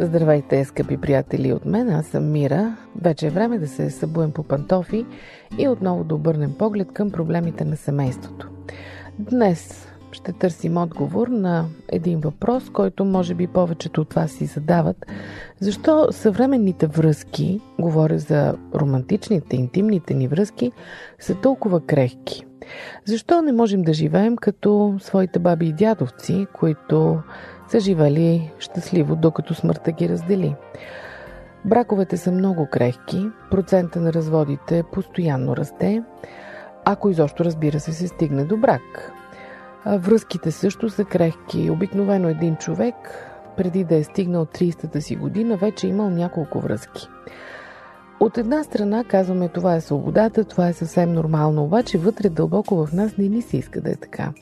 Здравейте, скъпи приятели от мен, аз съм Мира. Вече е време да се събудим по пантофи и отново да обърнем поглед към проблемите на семейството. Днес ще търсим отговор на един въпрос, който може би повечето от вас си задават. Защо съвременните връзки, говоря за романтичните, интимните ни връзки, са толкова крехки? Защо не можем да живеем като своите баби и дядовци, които са живели щастливо, докато смъртта ги раздели? Браковете са много крехки, процента на разводите постоянно расте, ако изобщо, разбира се, се стигне до брак. Връзките също са крехки. Обикновено един човек, преди да е стигнал 30-та си година, вече е имал няколко връзки. От една страна казваме, това е свободата, това е съвсем нормално, обаче вътре дълбоко в нас не ни се иска да е така.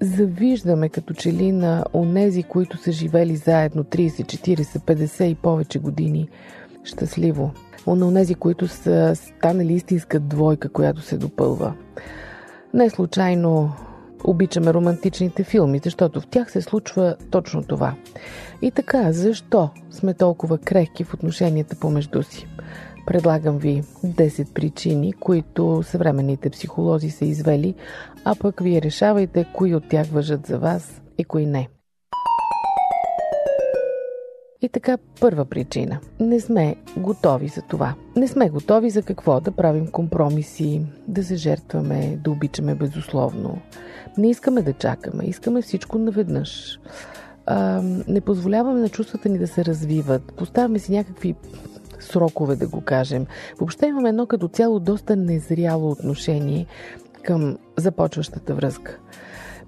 Завиждаме като че ли на онези, които са живели заедно 30, 40, 50 и повече години щастливо. На онези, които са станали истинска двойка, която се допълва. Не случайно обичаме романтичните филми, защото в тях се случва точно това. И така, защо сме толкова крехки в отношенията помежду си? Предлагам ви 10 причини, които съвременните психолози са извели, а пък вие решавайте кои от тях важат за вас и кои не. И така, първа причина. Не сме готови за това. Не сме готови за какво? Да правим компромиси, да се жертваме, да обичаме безусловно. Не искаме да чакаме, искаме всичко наведнъж. Не позволяваме на чувствата ни да се развиват. Поставяме си някакви срокове, да го кажем. Въобще имаме едно като цяло доста незряло отношение към започващата връзка.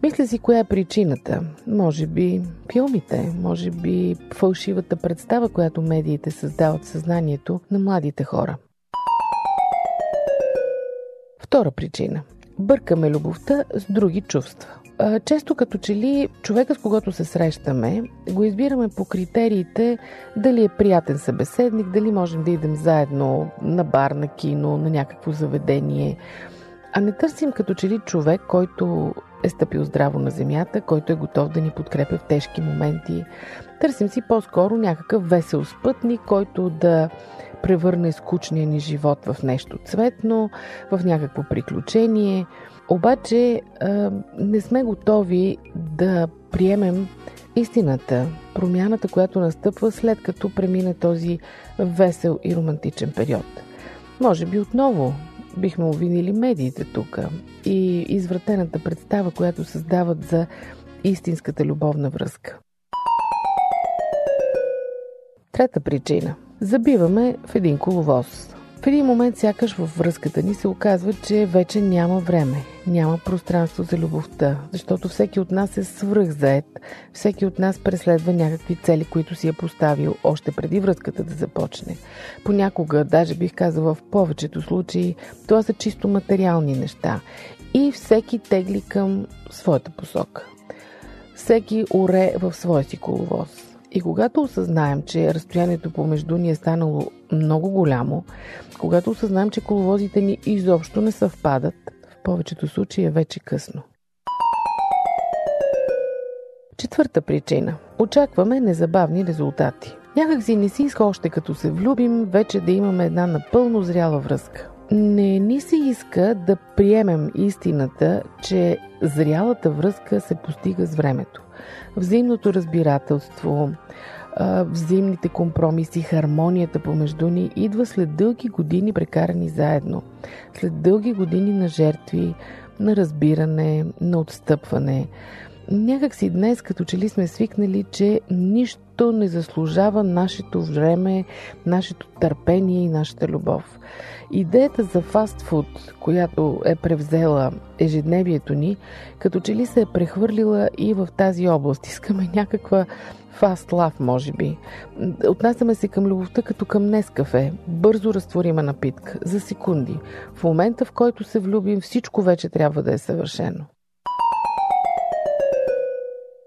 Мисля си, коя е причината. Може би филмите, може би фалшивата представа, която медиите създават в съзнанието на младите хора. Втора причина. Бъркаме любовта с други чувства. Често като че ли човека, с когото се срещаме, го избираме по критериите дали е приятен събеседник, дали можем да идем заедно на бар, на кино, на някакво заведение. А не търсим като че ли човек, който е стъпил здраво на земята, който е готов да ни подкрепя в тежки моменти. Търсим си по-скоро някакъв весел спътник, който да превърне скучния ни живот в нещо цветно, в някакво приключение. Обаче не сме готови да приемем истината, промяната, която настъпва след като премине този весел и романтичен период. Може би отново бихме обвинили медиите тук и извратената представа, която създават за истинската любовна връзка. Трета причина. Забиваме в един коловоз. В един момент сякаш във връзката ни се оказва, че вече няма време, няма пространство за любовта, защото всеки от нас е свръхзает, всеки от нас преследва някакви цели, които си е поставил още преди връзката да започне. Понякога, даже бих казала в повечето случаи, това са чисто материални неща и всеки тегли към своята посока. Всеки оре в своя си коловоз. И когато осъзнаем, че разстоянието помежду ни е станало много голямо, когато осъзнаем, че коловозите ни изобщо не съвпадат, в повечето случаи е вече късно. Четвърта причина. Очакваме незабавни резултати. Някакси не си иска още като се влюбим, вече да имаме една напълно зряла връзка. Не ни се иска да приемем истината, че зрялата връзка се постига с времето. Взаимното разбирателство, взаимните компромиси, хармонията помежду ни идва след дълги години прекарани заедно. След дълги години на жертви, на разбиране, на отстъпване. Някак си днес, като че ли сме свикнали, че нищо не заслужава нашето време, нашето търпение и нашата любов. Идеята за фастфуд, която е превзела ежедневието ни, като че ли се е прехвърлила и в тази област. Искаме някаква fast love, може би. Отнасяме се към любовта като към нескафе. Бързо разтворима напитка, за секунди. В момента, в който се влюбим, всичко вече трябва да е съвършено.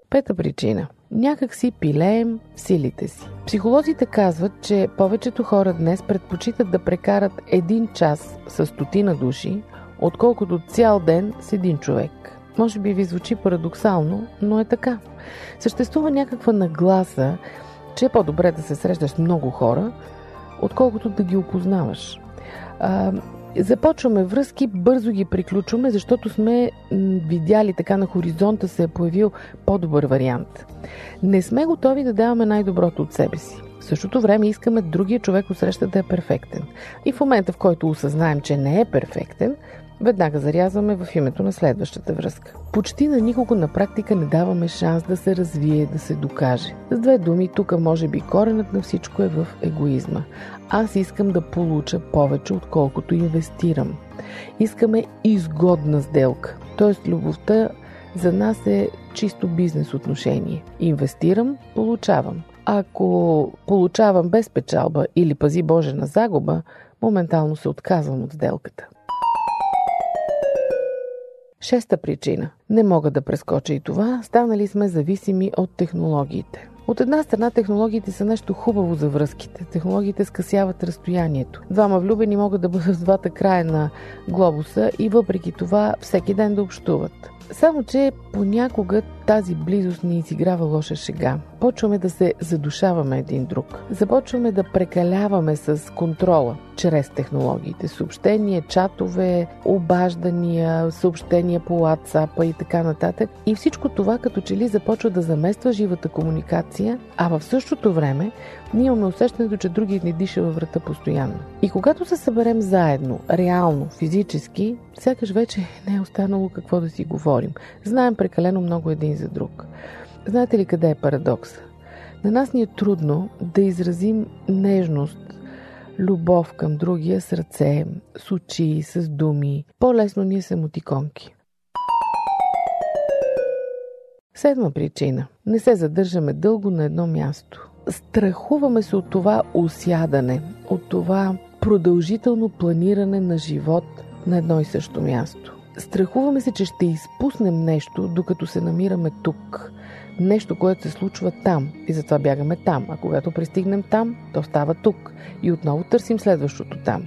Пета причина. Някак си пилеем силите си. Психолозите казват, че повечето хора днес предпочитат да прекарат един час с стотина души, отколкото цял ден с един човек. Може би ви звучи парадоксално, но е така. Съществува някаква нагласа, че е по-добре да се срещаш с много хора, отколкото да ги опознаваш. Започваме връзки, бързо ги приключваме, защото сме видяли, така на хоризонта се е появил по-добър вариант. Не сме готови да даваме най-доброто от себе си. В същото време искаме другия човек от среща да е перфектен. И в момента, в който осъзнаем, че не е перфектен, веднага зарязваме в името на следващата връзка. Почти на никого на практика не даваме шанс да се развие, да се докаже. С две думи, тук може би коренът на всичко е в егоизма. Аз искам да получа повече, отколкото инвестирам. Искаме изгодна сделка. Тоест, любовта за нас е чисто бизнес отношение. Инвестирам, получавам. Ако получавам без печалба или пази Боже на загуба, моментално се отказвам от сделката. Шеста причина. Не мога да прескоча и това. Станали сме зависими от технологиите. От една страна, технологиите са нещо хубаво за връзките. Технологиите скъсяват разстоянието. Двама влюбени могат да бъдат в двата края на глобуса и въпреки това всеки ден да общуват. Само че понякога тази близост ни изиграва лоша шега. Почваме да се задушаваме един друг. Започваме да прекаляваме с контрола чрез технологиите. Съобщения, чатове, обаждания, съобщения по WhatsApp и така нататък. И всичко това като че ли започва да замества живата комуникация, а в същото време ние имаме усещането, че другият ни диша във врата постоянно. И когато се съберем заедно, реално, физически, сякаш вече не е останало какво да си говорим. Знаем прекалено много един за друг. Знаете ли къде е парадокса? На нас ни е трудно да изразим нежност, любов към другия с ръце, с очи, с думи. По-лесно ни са емотиконки. Седма причина. Не се задържаме дълго на едно място. Страхуваме се от това осядане, от това продължително планиране на живот на едно и също място. Страхуваме се, че ще изпуснем нещо, докато се намираме тук. Нещо, което се случва там и затова бягаме там. А когато пристигнем там, то става тук. И отново търсим следващото там.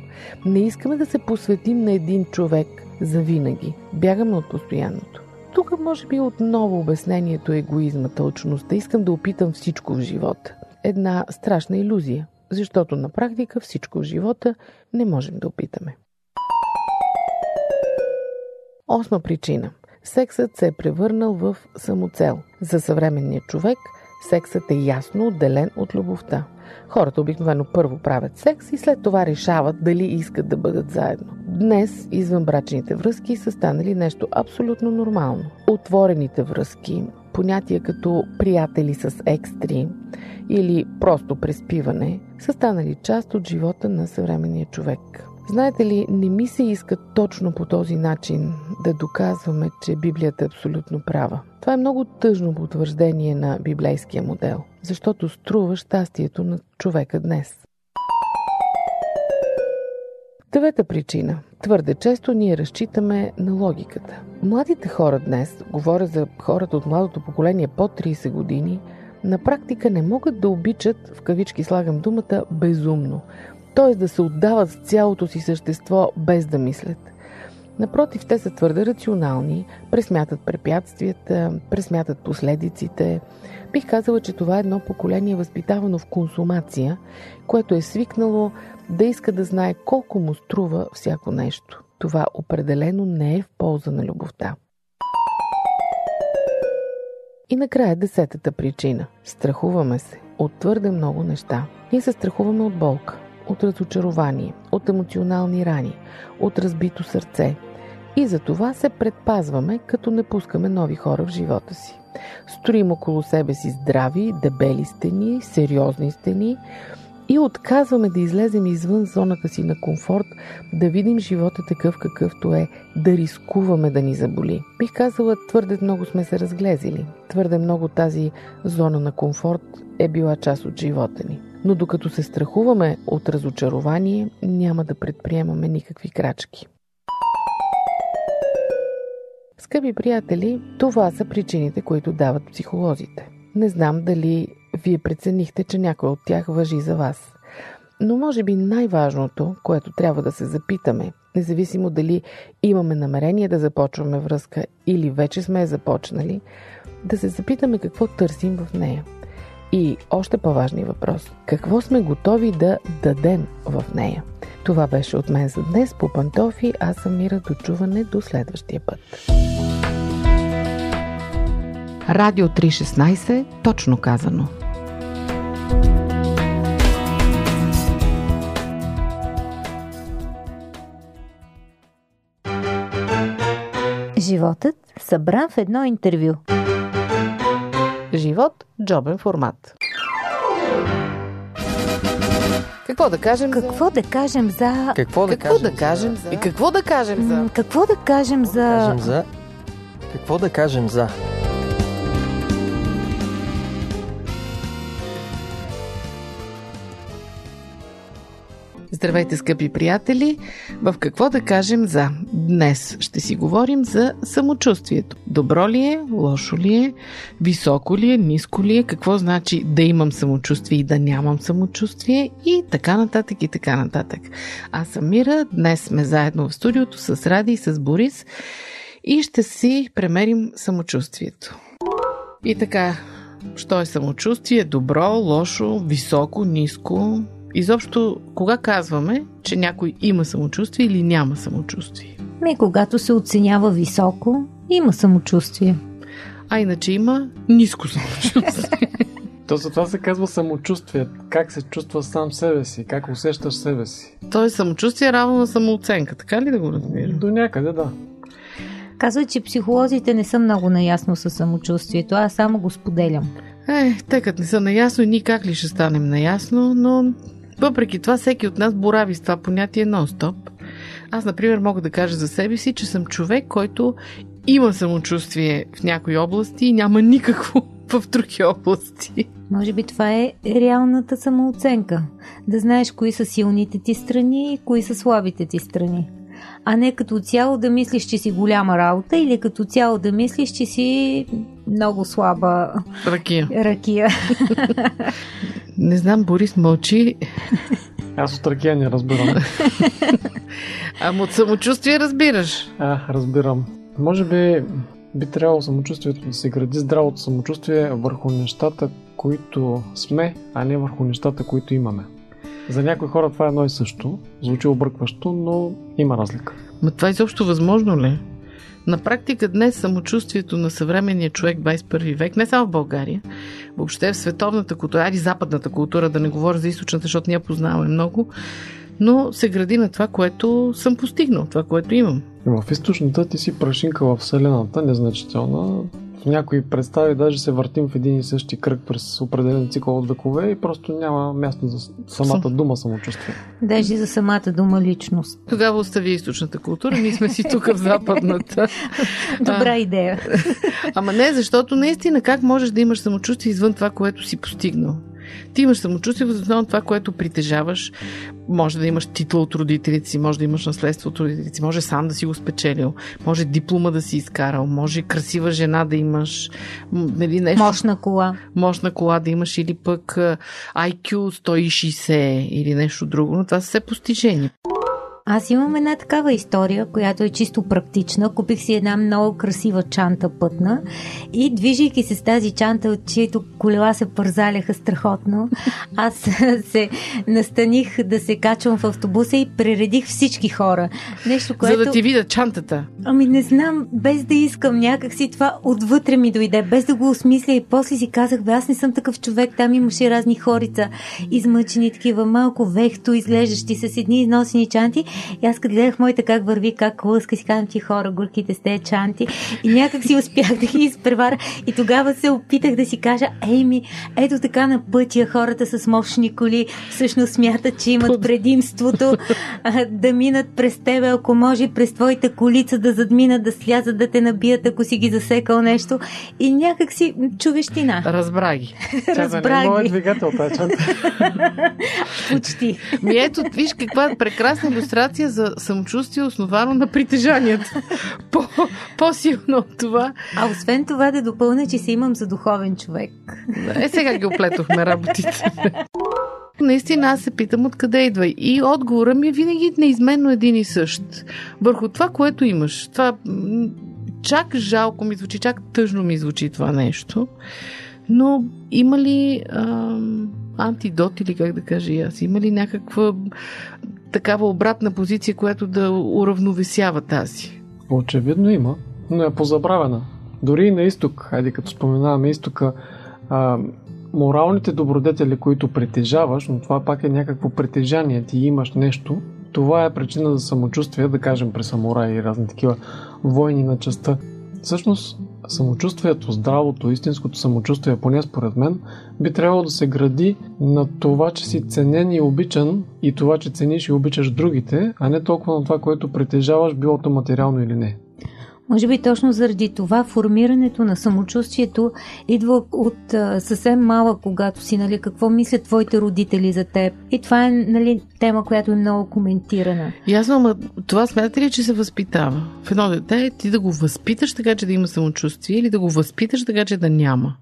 Не искаме да се посветим на един човек завинаги. Бягаме от постоянното. Тук може би отново обяснението е егоизма, точността. Искам да опитам всичко в живота. Една страшна илюзия, защото на практика всичко в живота не можем да опитаме. Осма причина. Сексът се е превърнал в самоцел. За съвременния човек сексът е ясно отделен от любовта. Хората обикновено първо правят секс и след това решават дали искат да бъдат заедно. Днес извънбрачните връзки са станали нещо абсолютно нормално. Отворените връзки, понятия като приятели с екстри или просто преспиване, са станали част от живота на съвременния човек. Знаете ли, не ми се иска точно по този начин да доказваме, че Библията е абсолютно права. Това е много тъжно потвърждение на библейския модел, защото струва щастието на човека днес. Девета причина. Твърде често ние разчитаме на логиката. Младите хора днес, говоря за хората от младото поколение под 30 години, на практика не могат да обичат, в кавички слагам думата, безумно. Т.е. да се отдават с цялото си същество без да мислят. Напротив, те са твърде рационални, пресмятат препятствията, пресмятат последиците. Бих казала, че това е едно поколение възпитавано в консумация, което е свикнало да иска да знае колко му струва всяко нещо. Това определено не е в полза на любовта. И накрая 10-та причина. Страхуваме се от твърде много неща. Ние се страхуваме от болка, от разочарование, от емоционални рани, от разбито сърце. И за това се предпазваме, като не пускаме нови хора в живота си. Строим около себе си здрави, дебели стени, сериозни стени и отказваме да излезем извън зоната си на комфорт, да видим живота такъв какъвто е, да рискуваме да ни заболи. Бих казала, твърде много сме се разглезили. Твърде много тази зона на комфорт е била част от живота ни. Но докато се страхуваме от разочарование, няма да предприемаме никакви крачки. Скъпи приятели, това са причините, които дават психолозите. Не знам дали вие преценихте, че някой от тях важи за вас. Но може би най-важното, което трябва да се запитаме, независимо дали имаме намерение да започваме връзка или вече сме я започнали, да се запитаме какво търсим в нея. И още по-важният въпрос – какво сме готови да дадем в нея? Това беше от мен за днес по Пантофи. Аз съм Мира. Дочуване до следващия път. Радио 316, точно казано. Животът събран в едно интервю. Живот – джобен формат. Какво да кажем за... Какво да кажем за... Здравейте, скъпи приятели! В какво да кажем за... Днес ще си говорим за самочувствието. Добро ли е, лошо ли е, високо ли е, ниско ли е, какво значи да имам самочувствие и да нямам самочувствие и така нататък и така нататък. Аз съм Мира, днес сме заедно в студиото с Ради и с Борис и ще си премерим самочувствието. И така, що е самочувствие? Добро, лошо, високо, ниско... Изобщо, кога казваме, че някой има самочувствие или няма самочувствие? Когато се оценява високо, има самочувствие. А иначе има ниско самочувствие. То затова се казва самочувствие. Как се чувства сам себе си, как усещаш себе си. Тоест самочувствие равно на самооценка, така ли да го разбирам? До някъде, да. Казва, че психолозите не са много наясно със самочувствието, аз само го споделям. Тъй като не са наясно и ние как ли ще станем наясно, но въпреки това всеки от нас борави с това понятие нон-стоп. Аз, например, мога да кажа за себе си, че съм човек, който има самочувствие в някои области и няма никакво в други области. Може би това е реалната самооценка. Да знаеш кои са силните ти страни и кои са слабите ти страни. А не като цяло да мислиш, че си голяма работа или като цяло да мислиш, че си много слаба ракия. Не знам, Борис мълчи. Аз от ракия не разбирам. Ама от самочувствие разбираш. Разбирам. Може би трябвало самочувствието да се гради, здравото самочувствие върху нещата, които сме, а не върху нещата, които имаме. За някои хора това е едно и също. Звучи объркващо, но има разлика. Ма това изобщо възможно ли? На практика днес самочувствието на съвременния човек 21 век, не само в България, въобще в световната култура, и западната култура, да не говоря за източната, защото ние познаваме много, но се гради на това, което съм постигнал, това, което имам. В източната ти си прашинка във вселената, незначителна. В някои представи даже се въртим в един и същи кръг през определен цикъл от векове и просто няма място за самата дума самочувствие. Даже за самата дума личност. Тогава остави източната култура, ние сме си тук в западната. Добра идея. Ама не, защото наистина как можеш да имаш самочувствие извън това, което си постигнал? Ти имаш самочувствие въз основа на това, което притежаваш. Може да имаш титла от родителите си, може да имаш наследство от родителите си, може сам да си го спечелил, може диплома да си изкарал, може красива жена да имаш, нали, нещо, мощна кола да имаш или пък IQ 160 или нещо друго, но това са все постижения. Аз имам една такава история, която е чисто практична. Купих си една много красива чанта пътна и движейки се с тази чанта, от чието колела се пързаляха страхотно, аз се настаних да се качвам в автобуса и прередих всички хора. Нещо, което... За да ти видя чантата. Ами не знам, без да искам някакси това отвътре ми дойде, без да го осмисля и после си казах, аз не съм такъв човек, там имаше разни хорица, измъчени такива малко вехто, изглеждащи с едни износени чанти. И аз като гледах моята как върви, как лъска, си казвам, ти хора, горките сте, чанти. И някак си успях да ги изпреваря. И тогава се опитах да си кажа, еми, ето така на пътя хората с мощни коли всъщност смятат, че имат предимството да минат през тебе, ако може през твоята колица да задминат, да слязат, да те набият, ако си ги засекал нещо. И някак си човещина. Разбра ги. Разбра ги. Моят двигател тачен. Почти. Ми ето, виж каква прекрасна илюстрация за самочувствие, основано на притежанието. По-силно от това. А освен това да допълня, че се имам за духовен човек. Да, сега ги оплетохме работите. Наистина аз се питам откъде идва. И отговора ми е винаги неизменно един и същ. Върху това, което имаш. Това чак жалко ми звучи, чак тъжно ми звучи това нещо. Но има ли антидот или как да кажа и аз? Има ли някаква такава обратна позиция, която да уравновесява тази? Очевидно има, но е позабравена. Дори и на изток, хайде като споменаваме изтока, моралните добродетели, които притежаваш, но това пак е някакво притежание, ти имаш нещо, това е причина за самочувствие, да кажем при самураи и разни такива войни на частта. Всъщност, самочувствието, здравото, истинското самочувствие, поне според мен, би трябвало да се гради на това, че си ценен и обичан и това, че цениш и обичаш другите, а не толкова на това, което притежаваш, било то материално или не. Може би точно заради това формирането на самочувствието идва от съвсем малък, когато си, нали, какво мислят твоите родители за теб. И това е, нали, тема, която е много коментирана. Ясно, ама това смятате ли, че се възпитава? В едно дете е ти да го възпиташ така, че да има самочувствие или да го възпиташ така, че да няма?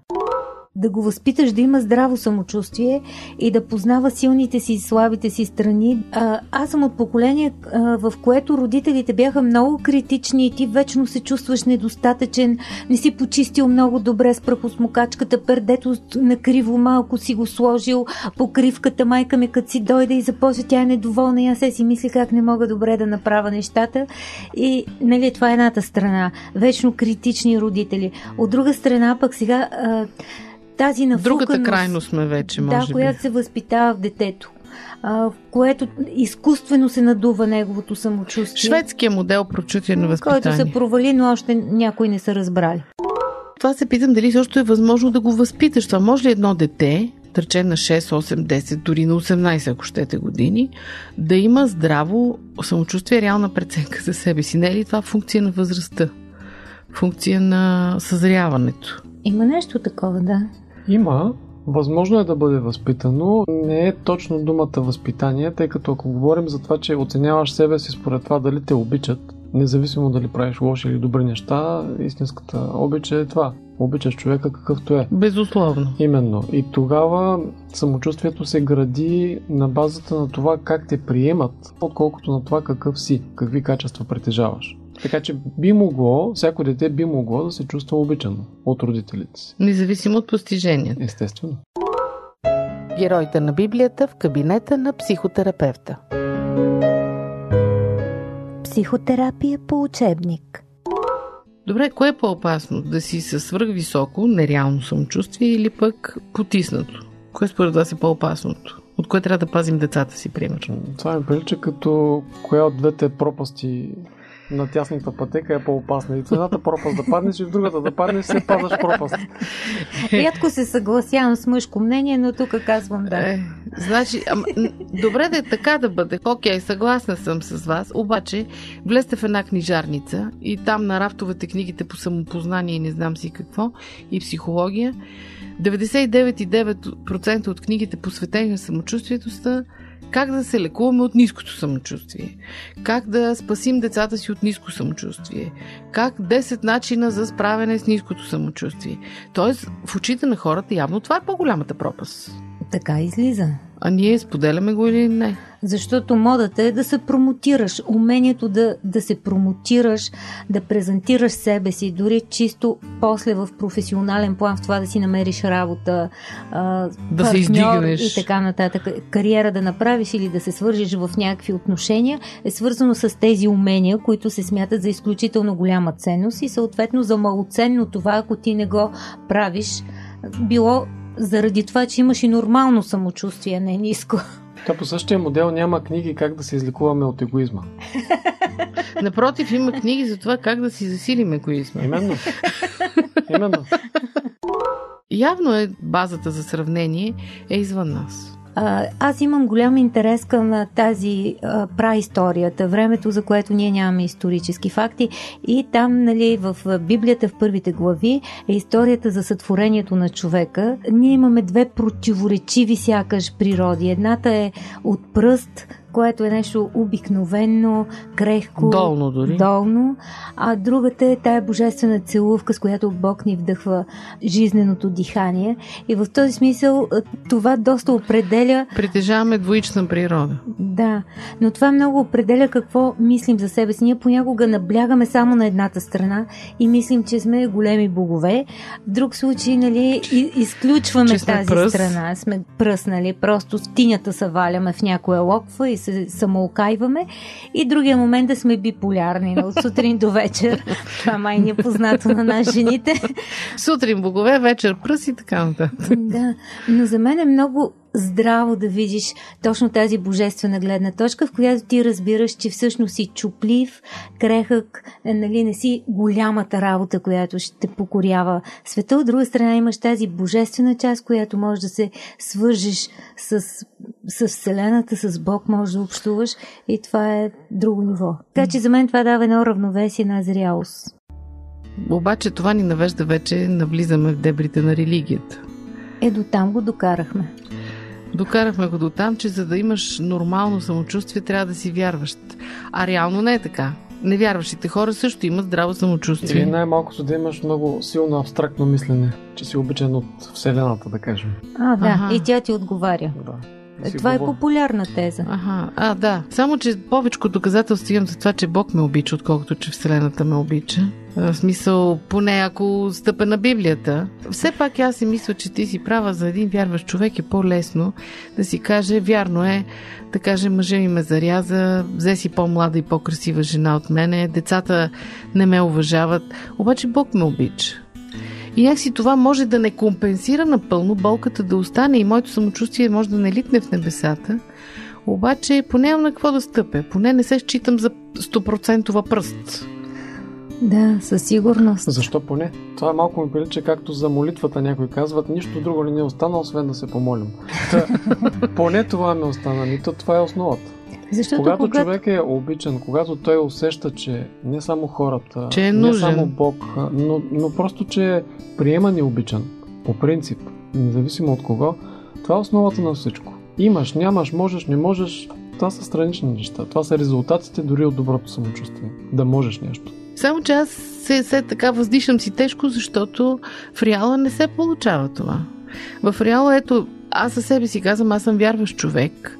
Да го възпиташ да има здраво самочувствие и да познава силните си и слабите си страни. Аз съм от поколение, в което родителите бяха много критични и ти вечно се чувстваш недостатъчен, не си почистил много добре с прахосмокачката, пердето накриво малко си го сложил, покривката, майка ми като си дойде и започва, тя е недоволна и аз си мисля как не мога добре да направя нещата. И, нали, това е едната страна. Вечно критични родители. От друга страна пък сега... Тази нафуканост, другата крайност сме вече, може би. Да, която се възпитава в детето, в което изкуствено се надува неговото самочувствие. Шведския модел прочутие на възпитание. Който се провали, но още някои не са разбрали. Това се питам дали също е възможно да го възпиташ. Това може ли едно дете, рече на 6, 8, 10, дори на 18, ако щете години, да има здраво самочувствие, реална преценка за себе си? Не е ли това функция на възрастта? Функция на съзряването? Има нещо такова, да. Има. Възможно е да бъде възпитано. Не е точно думата възпитание, тъй като ако говорим за това, че оценяваш себе си според това дали те обичат, независимо дали правиш лоши или добри неща, истинската обича е това. Обичаш човека какъвто е. Безусловно. Именно. И тогава самочувствието се гради на базата на това как те приемат, отколкото на това какъв си, какви качества притежаваш. Така че би могло, всяко дете би могло да се чувства обичано от родителите си. Независимо от постиженията. Естествено. Героите на Библията в кабинета на психотерапевта. Психотерапия по учебник. Добре, кое е по-опасно? Да си със свръхвисоко, нереално самочувствие или пък потиснато? Кое според вас е по-опасното? От кое трябва да пазим децата си, примерно? Това ми прилича като коя от двете пропасти... На тясната пътека е по-опасна. И в едната пропаст да паднеш и в другата да паднеш, се падаш пропаст. Рядко се съгласявам с мъжко мнение, но тук казвам да. Значи, добре да е така да бъде. Окей, съгласна съм с вас, обаче влезте в една книжарница и там на рафтовете книгите по самопознание и не знам си какво и психология. 99,9% от книгите посветени на самочувствието са как да се лекуваме от ниското самочувствие, как да спасим децата си от ниско самочувствие, как 10 начина за справяне с ниското самочувствие. Тоест, в очите на хората явно това е по-голямата пропаст. Така излиза. А ние споделяме го или не? Защото модата е да се промотираш, умението да се промотираш, да презентираш себе си, дори чисто после в професионален план, в това да си намериш работа, да се издигнеш и така нататък, кариера да направиш или да се свържиш в някакви отношения, е свързано с тези умения, които се смятат за изключително голяма ценност и съответно за малоценно това, ако ти не го правиш, било заради това, че имаш и нормално самочувствие, не ниско. Та по същия модел няма книги как да се излекуваме от егоизма. Напротив, има книги за това как да си засилим егоизма. Именно. Именно. Явно е базата за сравнение е извън нас. Аз имам голям интерес към тази праисторията, времето, за което ние нямаме исторически факти, и там, нали, в Библията в първите глави е историята за сътворението на човека. Ние имаме две противоречиви сякаш природи. Едната е от пръст, което е нещо обикновено, крехко, долно, а другата е тая божествена целувка, с която Бог ни вдъхва жизненото дихание. И в този смисъл това доста определя... Притежаваме двоична природа. Да, но това много определя какво мислим за себе си. Ние понякога наблягаме само на едната страна и мислим, че сме големи богове. В друг случай, нали, изключваме тази страна. Сме пръснали, просто в тинята се валяме в някоя локва и се самоокайваме, и другия момент да сме биполярни, но от сутрин до вечер. Това май не е познато на нас, жените. Сутрин богове, вечер пръс и така нататък. Да, но за мен е много здраво да видиш точно тази божествена гледна точка, в която ти разбираш, че всъщност си чуплив, крехък, нали, не си голямата работа, която ще покорява света. От друга страна имаш тази божествена част, която можеш да се свържеш с Вселената, с Бог, можеш да общуваш, и това е друго ниво. Така че за мен това дава едно равновесие, една зрялост. Обаче това ни навежда вече, навлизаме в дебрите на религията. До там го докарахме. Докарахме го до там, че за да имаш нормално самочувствие, трябва да си вярваш. А реално не е така. Невярващите хора също имат здраво самочувствие. И най-малкото да имаш много силно абстрактно мислене, че си обичан от Вселената, да кажем. Да. И тя ти отговаря. Да. Това е популярна теза. Да. Само, че повечко доказателство имам за това, че Бог ме обича, отколкото че Вселената ме обича. В смисъл, поне ако стъпя на Библията. Все пак аз си мисля, че ти си права, за един вярващ човек е по-лесно да си каже, вярно е, да каже, мъжа ми ме заряза, взе си по-млада и по-красива жена от мене, децата не ме уважават, обаче Бог ме обича. И някакси това може да не компенсира напълно, болката да остане и моето самочувствие може да не литне в небесата, обаче поне имам на какво да стъпя, поне не се считам за 100% пръст. Да, със сигурност. Защо поне? Това малко ми прилича както за молитвата, някой казват, нищо друго не ни остана, освен да се помолим. Поне това не остана, нито това е основата. Защото когато човек е обичан, когато той усеща, че не само хората, че е нужен, не само Бог, но просто, че е приеман и обичан, по принцип, независимо от кого, това е основата на всичко. Имаш, нямаш, можеш, не можеш, това са странични неща, това са резултатите дори от доброто самочувствие, да можеш нещо. Само, че аз се така въздишам си тежко, защото в реала не се получава това. В реала, ето, аз със себе си казвам, аз съм вярващ човек.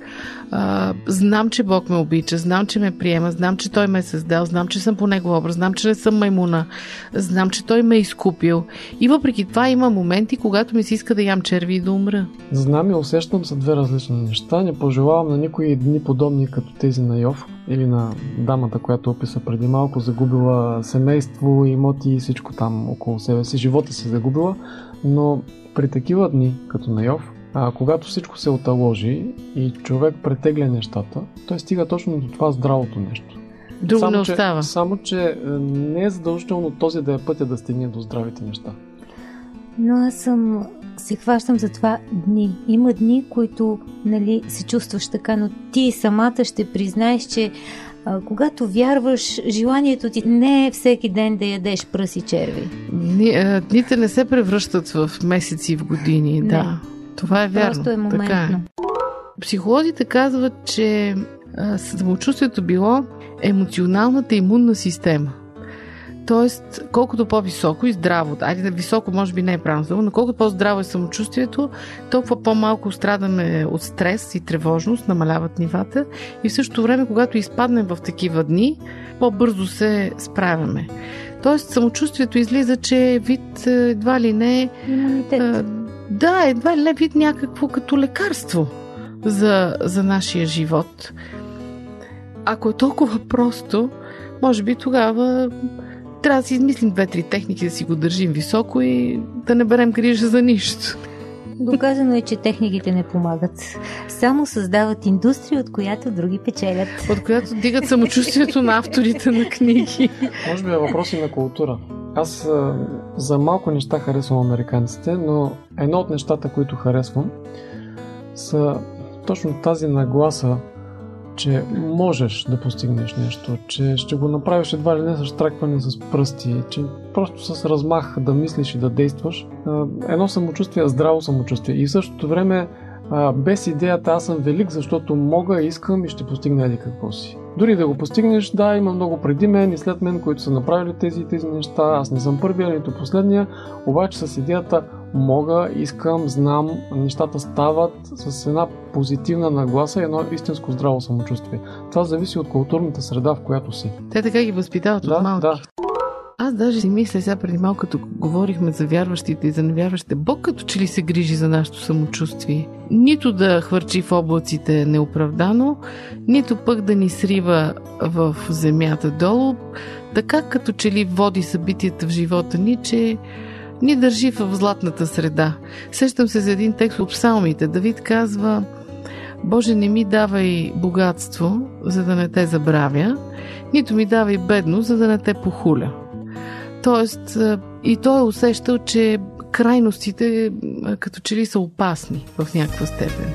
Знам, че Бог ме обича, знам, че ме приема, знам, че Той ме е създал, знам, че съм по Негов образ, знам, че не съм маймуна, знам, че Той ме е изкупил. И въпреки това има моменти, когато ми се иска да ям черви и да умра. Знам и усещам са две различни неща. Не пожелавам на никои дни подобни като тези на Йов или на дамата, която описа преди малко, загубила семейство, имоти и всичко там около себе си. Живота си загубила, но при такива дни, като на Йов, когато всичко се оталожи и човек претегля нещата, той стига точно до това здравото нещо. Друго не остава. Само, че не е задължително този да е пътя да стигне до здравите неща. Но аз се хващам за това дни. Има дни, които, нали, се чувстваш така, но ти самата ще признаеш, че когато вярваш, желанието ти не е всеки ден да ядеш пръс и черви. Дните не се превръщат в месеци и в години. Да. Това е вярно. Просто е моментно. Така е. Психолозите казват, че самочувствието било емоционалната имунна система. Тоест, колкото по-високо и здраво, високо може би не е правилно здраво, но колкото по-здраво е самочувствието, толкова по-малко страдаме от стрес и тревожност, намаляват нивата, и в същото време, когато изпаднем в такива дни, по-бързо се справяме. Тоест, самочувствието излиза, че вид едва ли не е... имунитет. Да, едва ли вид някакво като лекарство за нашия живот. Ако е толкова просто, може би тогава трябва да си измислим 2-3 техники да си го държим високо и да не берем грижа за нищо. Доказано е, че техниките не помагат. Само създават индустрия, от която други печелят. От която дигат самочувствието на авторите на книги. Може би е въпрос и на култура. Аз за малко неща харесвам американците, но едно от нещата, които харесвам, са точно тази нагласа, че можеш да постигнеш нещо, че ще го направиш едва ли не с штракване с пръсти, че просто с размах да мислиш и да действаш. Едно самочувствие, здраво самочувствие. И в същото време, без идеята аз съм велик, защото мога, искам и ще постигна еди какво си. Дори да го постигнеш, да, има много преди мен и след мен, които са направили тези неща. Аз не съм първия, нито последния, обаче с идеята мога, искам, знам, нещата стават с една позитивна нагласа и едно истинско здраво самочувствие. Това зависи от културната среда, в която си. Те така ги възпитават от малки. Да. Аз даже си мисля сега преди малко, като говорихме за вярващите и за невярващите, Бог като че ли се грижи за нашето самочувствие. Нито да хвърчи в облаците неоправдано, нито пък да ни срива в земята долу. Така като че ли води събитията в живота ни, че ни държи в златната среда. Сещам се за един текст от Псалмите. Давид казва: Боже, не ми давай богатство, за да не те забравя, нито ми давай бедност, за да не те похуля. Тоест, и той е усещал, че крайностите като че ли са опасни в някаква степен.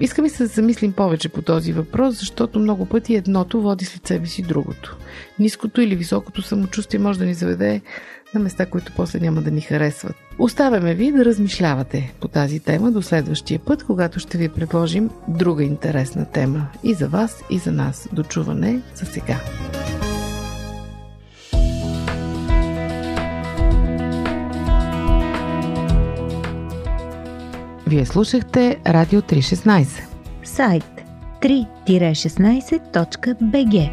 Искам и се замислим повече по този въпрос, защото много пъти едното води след себе си другото. Ниското или високото самочувствие може да ни заведе на места, които после няма да ни харесват. Оставяме ви да размишлявате по тази тема до следващия път, когато ще ви предложим друга интересна тема и за вас, и за нас. До чуване, за сега! Вие слушахте Радио 316. Сайт 3-16.bg